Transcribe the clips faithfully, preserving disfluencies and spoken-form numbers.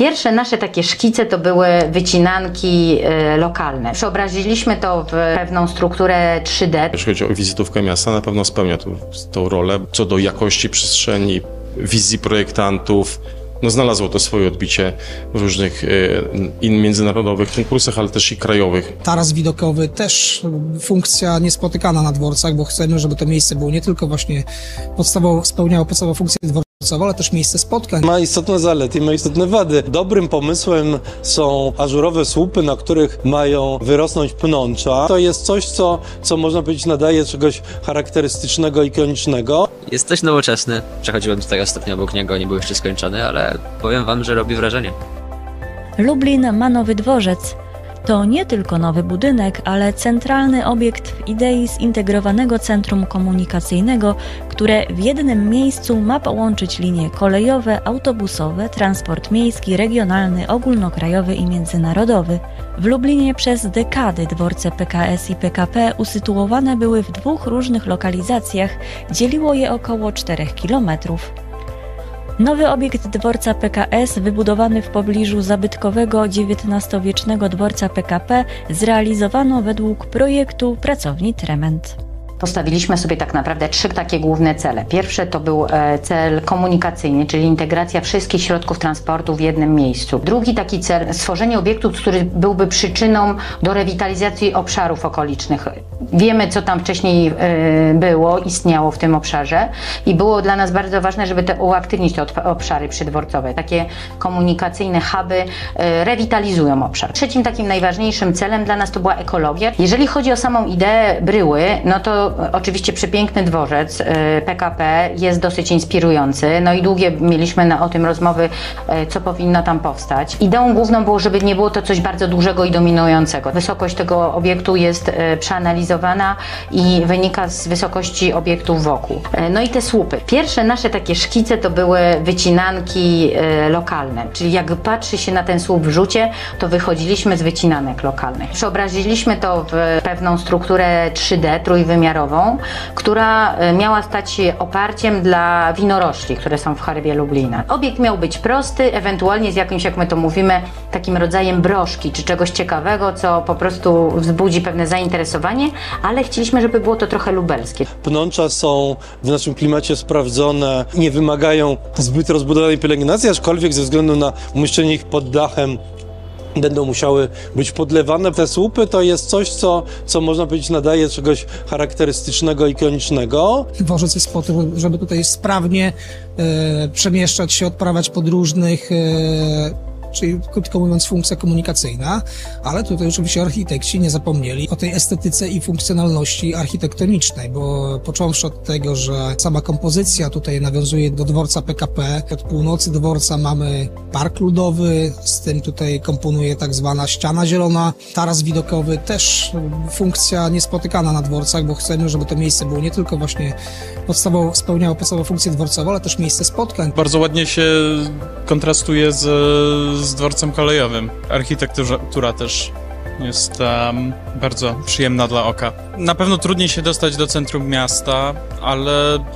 Pierwsze nasze takie szkice to były wycinanki lokalne. Przeobraziliśmy to w pewną strukturę trzy D. Jeśli chodzi o wizytówkę miasta, na pewno spełnia tu, tą rolę. Co do jakości przestrzeni, wizji projektantów, no znalazło to swoje odbicie w różnych y, międzynarodowych konkursach, ale też i krajowych. Taras widokowy też funkcja niespotykana na dworcach, bo chcemy, żeby to miejsce było nie tylko właśnie podstawą, spełniało podstawową funkcję dworcową, ale też miejsce spotkań. Ma istotne zalety i ma istotne wady. Dobrym pomysłem są ażurowe słupy, na których mają wyrosnąć pnącza. To jest coś, co, co można powiedzieć nadaje czegoś charakterystycznego, ikonicznego. Jest coś nowoczesny. Przechodziłem tutaj ostatnio obok niego, nie był jeszcze skończony, ale powiem wam, że robi wrażenie. Lublin ma nowy dworzec. To nie tylko nowy budynek, ale centralny obiekt w idei zintegrowanego centrum komunikacyjnego, które w jednym miejscu ma połączyć linie kolejowe, autobusowe, transport miejski, regionalny, ogólnokrajowy i międzynarodowy. W Lublinie przez dekady dworce P K S i P K P usytuowane były w dwóch różnych lokalizacjach, dzieliło je około czterech kilometrów. Nowy obiekt dworca P K S, wybudowany w pobliżu zabytkowego dziewiętnastowiecznego dworca P K P, zrealizowano według projektu pracowni Tremend. Postawiliśmy sobie tak naprawdę trzy takie główne cele. Pierwsze to był cel komunikacyjny, czyli integracja wszystkich środków transportu w jednym miejscu. Drugi taki cel, stworzenie obiektu, który byłby przyczyną do rewitalizacji obszarów okolicznych. Wiemy, co tam wcześniej było, istniało w tym obszarze i było dla nas bardzo ważne, żeby te, uaktywnić te obszary przydworcowe. Takie komunikacyjne huby rewitalizują obszar. Trzecim takim najważniejszym celem dla nas to była ekologia. Jeżeli chodzi o samą ideę bryły, no to oczywiście przepiękny dworzec P K P jest dosyć inspirujący, no i długie mieliśmy na, o tym rozmowy, co powinno tam powstać. Ideą główną było, żeby nie było to coś bardzo dużego i dominującego. Wysokość tego obiektu jest przeanalizowana i wynika z wysokości obiektów wokół. No i te słupy. Pierwsze nasze takie szkice to były wycinanki lokalne, czyli jak patrzy się na ten słup w rzucie, to wychodziliśmy z wycinanek lokalnych. Przeobraziliśmy to w pewną strukturę trzy D, trójwymiarową, która miała stać się oparciem dla winorośli, które są w Harbie Lublina. Obiekt miał być prosty, ewentualnie z jakimś, jak my to mówimy, takim rodzajem broszki, czy czegoś ciekawego, co po prostu wzbudzi pewne zainteresowanie, ale chcieliśmy, żeby było to trochę lubelskie. Pnącza są w naszym klimacie sprawdzone, nie wymagają zbyt rozbudowanej pielęgnacji, aczkolwiek ze względu na umieszczenie ich pod dachem będą musiały być podlewane. Te słupy to jest coś, co, co można powiedzieć nadaje czegoś charakterystycznego, ikonicznego. Dworzec jest po to, żeby tutaj sprawnie e, przemieszczać się, odprawiać podróżnych, e, czyli krótko mówiąc funkcja komunikacyjna, ale tutaj oczywiście architekci nie zapomnieli o tej estetyce i funkcjonalności architektonicznej, bo począwszy od tego, że sama kompozycja tutaj nawiązuje do dworca P K P, od północy dworca mamy park ludowy, z tym tutaj komponuje tak zwana ściana zielona, taras widokowy, też funkcja niespotykana na dworcach, bo chcemy, żeby to miejsce było nie tylko właśnie podstawą, spełniało podstawową funkcję dworcową, ale też miejsce spotkań. Bardzo ładnie się kontrastuje z z dworcem kolejowym. Architektura też jest um, bardzo przyjemna dla oka. Na pewno trudniej się dostać do centrum miasta, ale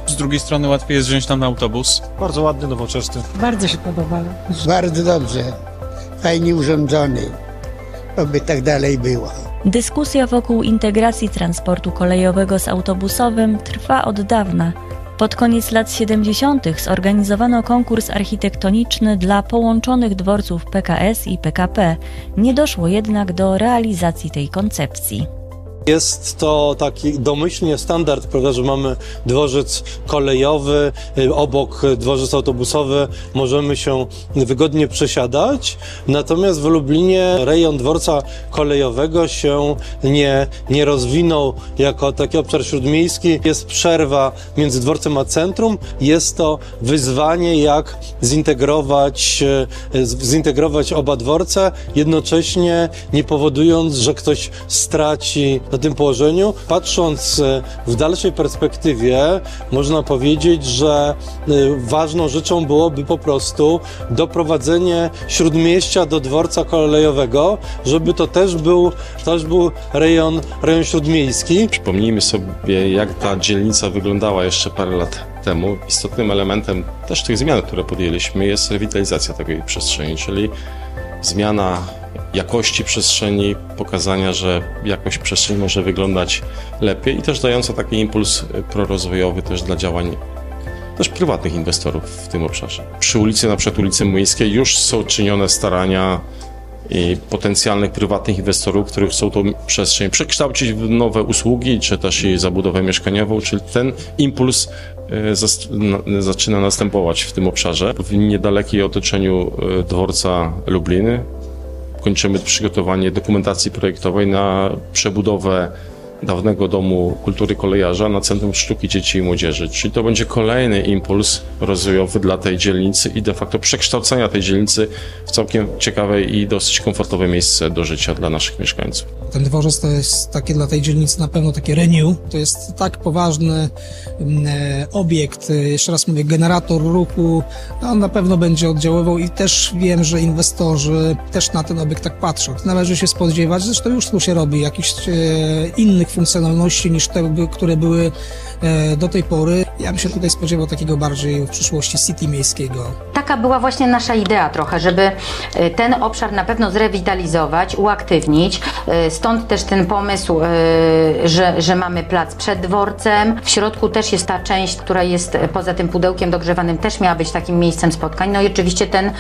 z drugiej strony łatwiej jest wziąć tam na autobus. Bardzo ładny, nowoczesny. Bardzo się podobało. Bardzo dobrze. Fajnie urządzony. Oby tak dalej było. Dyskusja wokół integracji transportu kolejowego z autobusowym trwa od dawna. Pod koniec lat siedemdziesiątych zorganizowano konkurs architektoniczny dla połączonych dworców P K S i P K P. Nie doszło jednak do realizacji tej koncepcji. Jest to taki domyślnie standard, prawda, że mamy dworzec kolejowy, obok dworzec autobusowy, możemy się wygodnie przesiadać, natomiast w Lublinie rejon dworca kolejowego się nie, nie rozwinął jako taki obszar śródmiejski. Jest przerwa między dworcem a centrum, jest to wyzwanie, jak zintegrować, zintegrować oba dworce, jednocześnie nie powodując, że ktoś straci na tym położeniu. Patrząc w dalszej perspektywie, można powiedzieć, że ważną rzeczą byłoby po prostu doprowadzenie śródmieścia do dworca kolejowego, żeby to też był, też był rejon, rejon śródmiejski. Przypomnijmy sobie, jak ta dzielnica wyglądała jeszcze parę lat temu istotnym elementem też tych zmian, które podjęliśmy, jest rewitalizacja takiej przestrzeni, czyli zmiana jakości przestrzeni, pokazania, że jakość przestrzeni może wyglądać lepiej i też dająca taki impuls prorozwojowy też dla działań też prywatnych inwestorów w tym obszarze. Przy ulicy, na przykład ulicy Młyńskiej, już są czynione starania i potencjalnych prywatnych inwestorów, których chcą tą przestrzeń przekształcić w nowe usługi, czy też i zabudowę mieszkaniową, czyli ten impuls zaczyna następować w tym obszarze. W niedalekiej otoczeniu dworca Lublin kończymy przygotowanie dokumentacji projektowej na przebudowę dawnego Domu Kultury Kolejarza na Centrum Sztuki Dzieci i Młodzieży. Czyli to będzie kolejny impuls rozwojowy dla tej dzielnicy i de facto przekształcenia tej dzielnicy w całkiem ciekawe i dosyć komfortowe miejsce do życia dla naszych mieszkańców. Ten dworzec to jest takie dla tej dzielnicy na pewno takie renew. To jest tak poważny obiekt, jeszcze raz mówię, generator ruchu. On na pewno będzie oddziaływał i też wiem, że inwestorzy też na ten obiekt tak patrzą. Należy się spodziewać, zresztą już tu się robi jakichś innych funkcjonalności niż te, które były do tej pory. Ja bym się tutaj spodziewał takiego bardziej w przyszłości city miejskiego. Taka była właśnie nasza idea trochę, żeby ten obszar na pewno zrewitalizować, uaktywnić. Stąd też ten pomysł, że, że mamy plac przed dworcem. W środku też jest ta część, która jest poza tym pudełkiem dogrzewanym, też miała być takim miejscem spotkań. No i oczywiście ten,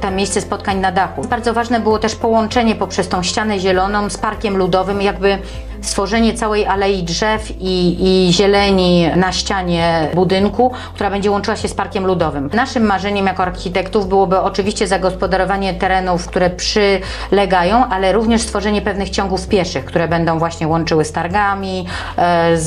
to miejsce spotkań na dachu. Bardzo ważne było też połączenie poprzez tą ścianę zieloną z parkiem ludowym, jakby stworzenie całej alei drzew i, i zieleni na ścianie budynku, która będzie łączyła się z parkiem ludowym. Naszym marzeniem jako architektów byłoby oczywiście zagospodarowanie terenów, które przylegają, ale również stworzenie pewnych ciągów pieszych, które będą właśnie łączyły z targami, z,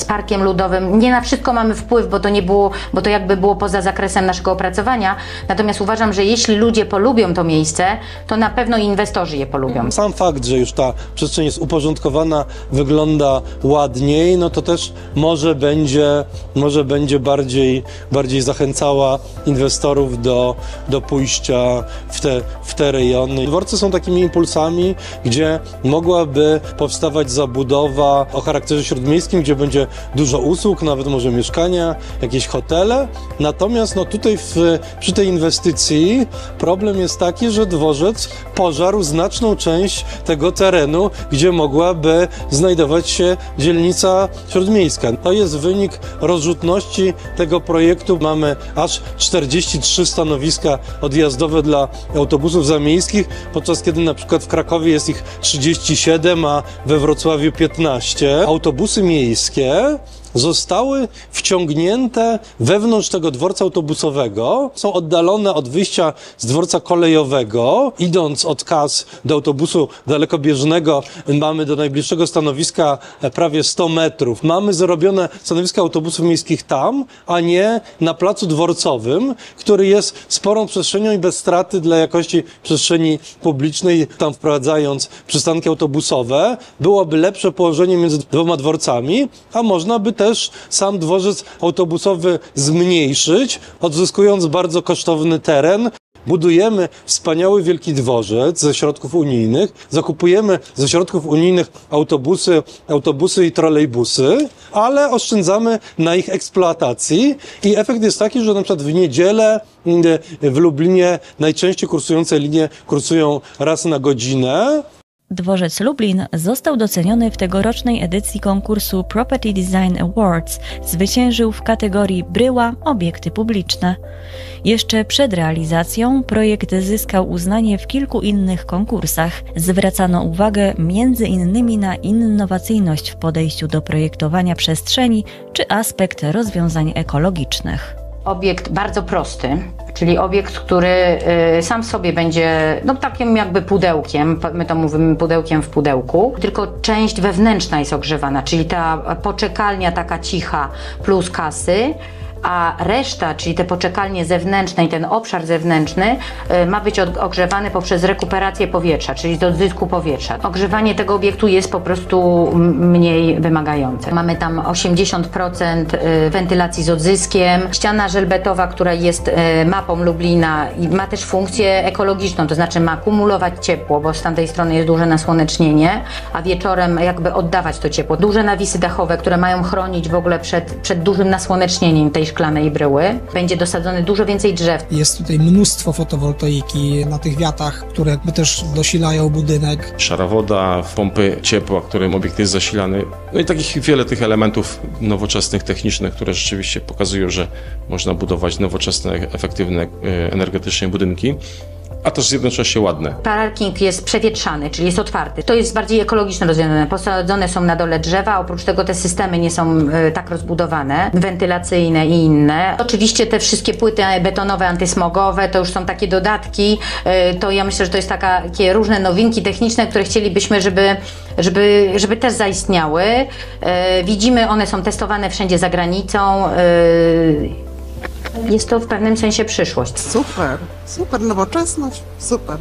z parkiem ludowym. Nie na wszystko mamy wpływ, bo to nie było, bo to jakby było poza zakresem naszego opracowania. Natomiast uważam, że jeśli ludzie polubią to miejsce, to na pewno inwestorzy je polubią. Sam fakt, że już ta przestrzeń jest uporządkowana, wygląda ładniej, no to też może będzie, może będzie bardziej, bardziej zachęcała inwestorów do, do pójścia w te, w te rejony. Dworce są takimi impulsami, gdzie mogłaby powstawać zabudowa o charakterze śródmiejskim, gdzie będzie dużo usług, nawet może mieszkania, jakieś hotele. Natomiast no tutaj w, przy tej inwestycji problem jest taki, że dworzec pożarł znaczną część tego terenu, gdzie mogłaby znajdować się dzielnica śródmiejska. To jest wynik rozrzutności tego projektu. Mamy aż czterdzieści trzy stanowiska odjazdowe dla autobusów zamiejskich, podczas kiedy na przykład w Krakowie jest ich trzydzieści siedem, a we Wrocławiu piętnaście. Autobusy miejskie zostały wciągnięte wewnątrz tego dworca autobusowego, są oddalone od wyjścia z dworca kolejowego. Idąc od kas do autobusu dalekobieżnego, mamy do najbliższego stanowiska prawie sto metrów. Mamy zrobione stanowiska autobusów miejskich tam, a nie na placu dworcowym, który jest sporą przestrzenią i bez straty dla jakości przestrzeni publicznej. Tam wprowadzając przystanki autobusowe, byłoby lepsze położenie między dwoma dworcami, a można by też też sam dworzec autobusowy zmniejszyć, odzyskując bardzo kosztowny teren. Budujemy wspaniały wielki dworzec ze środków unijnych, zakupujemy ze środków unijnych autobusy, autobusy i trolejbusy, ale oszczędzamy na ich eksploatacji i efekt jest taki, że na przykład w niedzielę w Lublinie najczęściej kursujące linie kursują raz na godzinę. Dworzec Lublin został doceniony w tegorocznej edycji konkursu Property Design Awards. Zwyciężył w kategorii Bryła – Obiekty publiczne. Jeszcze przed realizacją projekt zyskał uznanie w kilku innych konkursach. Zwracano uwagę między innymi na innowacyjność w podejściu do projektowania przestrzeni czy aspekt rozwiązań ekologicznych. Obiekt bardzo prosty, czyli obiekt, który sam w sobie będzie no, takim jakby pudełkiem, my to mówimy pudełkiem w pudełku, tylko część wewnętrzna jest ogrzewana, czyli ta poczekalnia taka cicha plus kasy, a reszta, czyli te poczekalnie zewnętrzne i ten obszar zewnętrzny ma być ogrzewany poprzez rekuperację powietrza, czyli z odzysku powietrza. Ogrzewanie tego obiektu jest po prostu mniej wymagające. Mamy tam osiemdziesiąt procent wentylacji z odzyskiem. Ściana żelbetowa, która jest mapą Lublina, ma też funkcję ekologiczną, to znaczy ma kumulować ciepło, bo z tamtej strony jest duże nasłonecznienie, a wieczorem jakby oddawać to ciepło. Duże nawisy dachowe, które mają chronić w ogóle przed, przed dużym nasłonecznieniem tej szklanej bryły. Będzie dosadzone dużo więcej drzew. Jest tutaj mnóstwo fotowoltaiki na tych wiatach, które jakby też dosilają budynek. Szara woda, pompy ciepła, którym obiekt jest zasilany. No i takich wiele tych elementów nowoczesnych, technicznych, które rzeczywiście pokazują, że można budować nowoczesne, efektywne energetycznie budynki, a też jednocześnie ładne. Parking jest przewietrzany, czyli jest otwarty. To jest bardziej ekologicznie rozwiązane. Posadzone są na dole drzewa, oprócz tego te systemy nie są y, tak rozbudowane, wentylacyjne i inne. Oczywiście te wszystkie płyty betonowe, antysmogowe, to już są takie dodatki. Y, to ja myślę, że to jest taka, takie różne nowinki techniczne, które chcielibyśmy, żeby, żeby, żeby też zaistniały. Y, widzimy, one są testowane wszędzie za granicą. Y, Jest to w pewnym sensie przyszłość. Super, super, nowoczesność, super.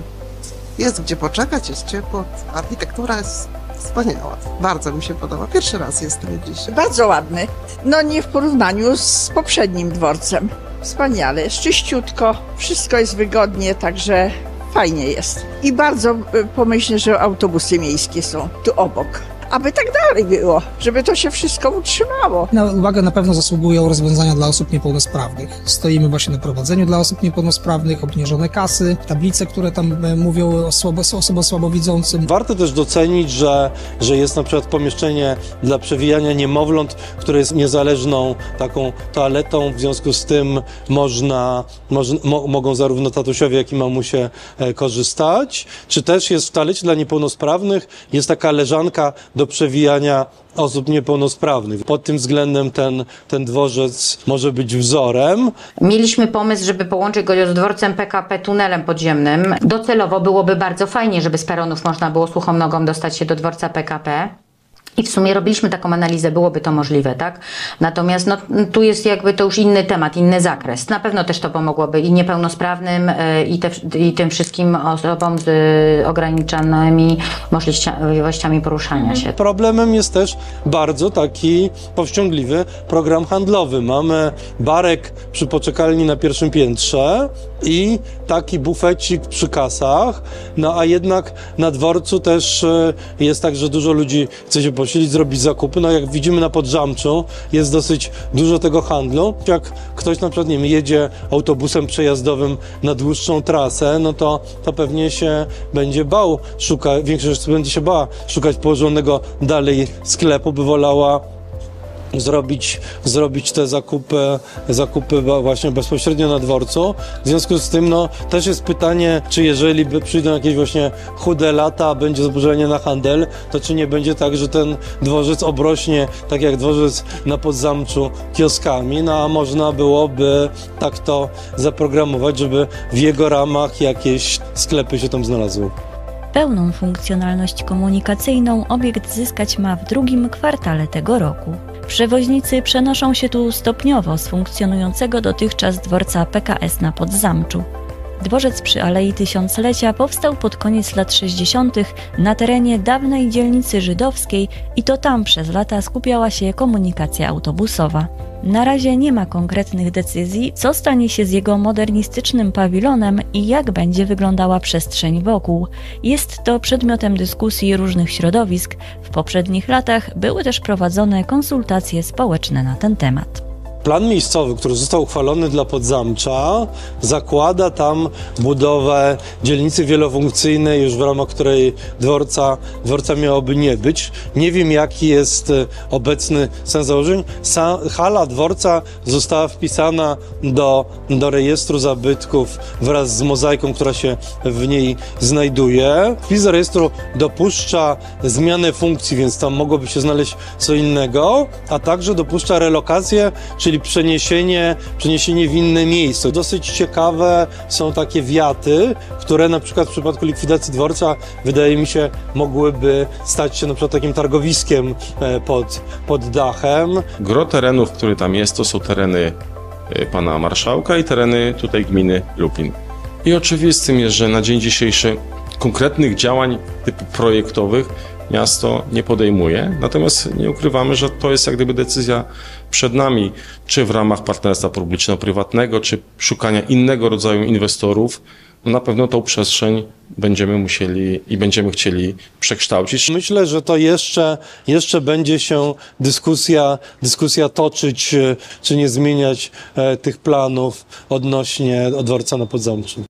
Jest gdzie poczekać, jest ciepło, architektura jest wspaniała. Bardzo mi się podoba, pierwszy raz jestem dzisiaj. Bardzo ładny, no nie w porównaniu z poprzednim dworcem. Wspaniale, jest czyściutko, wszystko jest wygodnie, także fajnie jest. I bardzo pomyślę, że autobusy miejskie są tu obok. Aby tak dalej było, żeby to się wszystko utrzymało. Na uwagę na pewno zasługują rozwiązania dla osób niepełnosprawnych. Stoimy właśnie na prowadzeniu dla osób niepełnosprawnych, obniżone kasy, tablice, które tam mówią o słabo, osobom słabowidzącym. Warto też docenić, że, że jest na przykład pomieszczenie dla przewijania niemowląt, które jest niezależną taką toaletą, w związku z tym można, moż, mo, mogą zarówno tatusiowie, jak i mamusie e, korzystać. Czy też jest w toalecie dla niepełnosprawnych, jest taka leżanka do do przewijania osób niepełnosprawnych. Pod tym względem ten, ten dworzec może być wzorem. Mieliśmy pomysł, żeby połączyć go z dworcem P K P tunelem podziemnym. Docelowo byłoby bardzo fajnie, żeby z peronów można było suchą nogą dostać się do dworca P K P. I w sumie robiliśmy taką analizę, byłoby to możliwe, tak? Natomiast no, tu jest jakby to już inny temat, inny zakres. Na pewno też to pomogłoby i niepełnosprawnym, i, te, i tym wszystkim osobom z y, ograniczonymi możliwościami poruszania się. Problemem jest też bardzo taki powściągliwy program handlowy. Mamy barek przy poczekalni na pierwszym piętrze i taki bufecik przy kasach, no a jednak na dworcu też y, jest tak, że dużo ludzi chce się posilić, zrobić zakupy. No jak widzimy na Podzamczu, jest dosyć dużo tego handlu. Jak ktoś na przykład, nie wiem, jedzie autobusem przejazdowym na dłuższą trasę, no to, to pewnie się będzie bał szukać, większość będzie się bała szukać położonego dalej sklepu, by wolała Zrobić, zrobić te zakupy, zakupy właśnie bezpośrednio na dworcu. W związku z tym no, też jest pytanie, czy jeżeli by przyjdą jakieś właśnie chude lata, będzie zburzenie na handel, to czy nie będzie tak, że ten dworzec obrośnie, tak jak dworzec na Podzamczu, kioskami, no a można byłoby tak to zaprogramować, żeby w jego ramach jakieś sklepy się tam znalazły. Pełną funkcjonalność komunikacyjną obiekt zyskać ma w drugim kwartale tego roku. Przewoźnicy przenoszą się tu stopniowo z funkcjonującego dotychczas dworca P K S na Podzamczu. Dworzec przy Alei Tysiąclecia powstał pod koniec lat sześćdziesiątych na terenie dawnej dzielnicy żydowskiej i to tam przez lata skupiała się komunikacja autobusowa. Na razie nie ma konkretnych decyzji, co stanie się z jego modernistycznym pawilonem i jak będzie wyglądała przestrzeń wokół. Jest to przedmiotem dyskusji różnych środowisk. W poprzednich latach były też prowadzone konsultacje społeczne na ten temat. Plan miejscowy, który został uchwalony dla Podzamcza, zakłada tam budowę dzielnicy wielofunkcyjnej, już w ramach której dworca, dworca miałoby nie być. Nie wiem, jaki jest obecny sens założeń. Hala dworca została wpisana do, do rejestru zabytków wraz z mozaiką, która się w niej znajduje. Wpis do rejestru dopuszcza zmianę funkcji, więc tam mogłoby się znaleźć co innego, a także dopuszcza relokację, czyli czyli przeniesienie, przeniesienie w inne miejsce. Dosyć ciekawe są takie wiaty, które na przykład w przypadku likwidacji dworca, wydaje mi się, mogłyby stać się na przykład takim targowiskiem pod, pod dachem. Gro terenów, który tam jest, to są tereny pana marszałka i tereny tutaj gminy Lublin. I oczywistym jest, że na dzień dzisiejszy konkretnych działań typu projektowych miasto nie podejmuje, natomiast nie ukrywamy, że to jest jak gdyby decyzja przed nami, czy w ramach partnerstwa publiczno-prywatnego, czy szukania innego rodzaju inwestorów. Na pewno tą przestrzeń będziemy musieli i będziemy chcieli przekształcić. Myślę, że to jeszcze, jeszcze będzie się dyskusja, dyskusja toczyć, czy nie zmieniać tych planów odnośnie dworca na Podzamczu.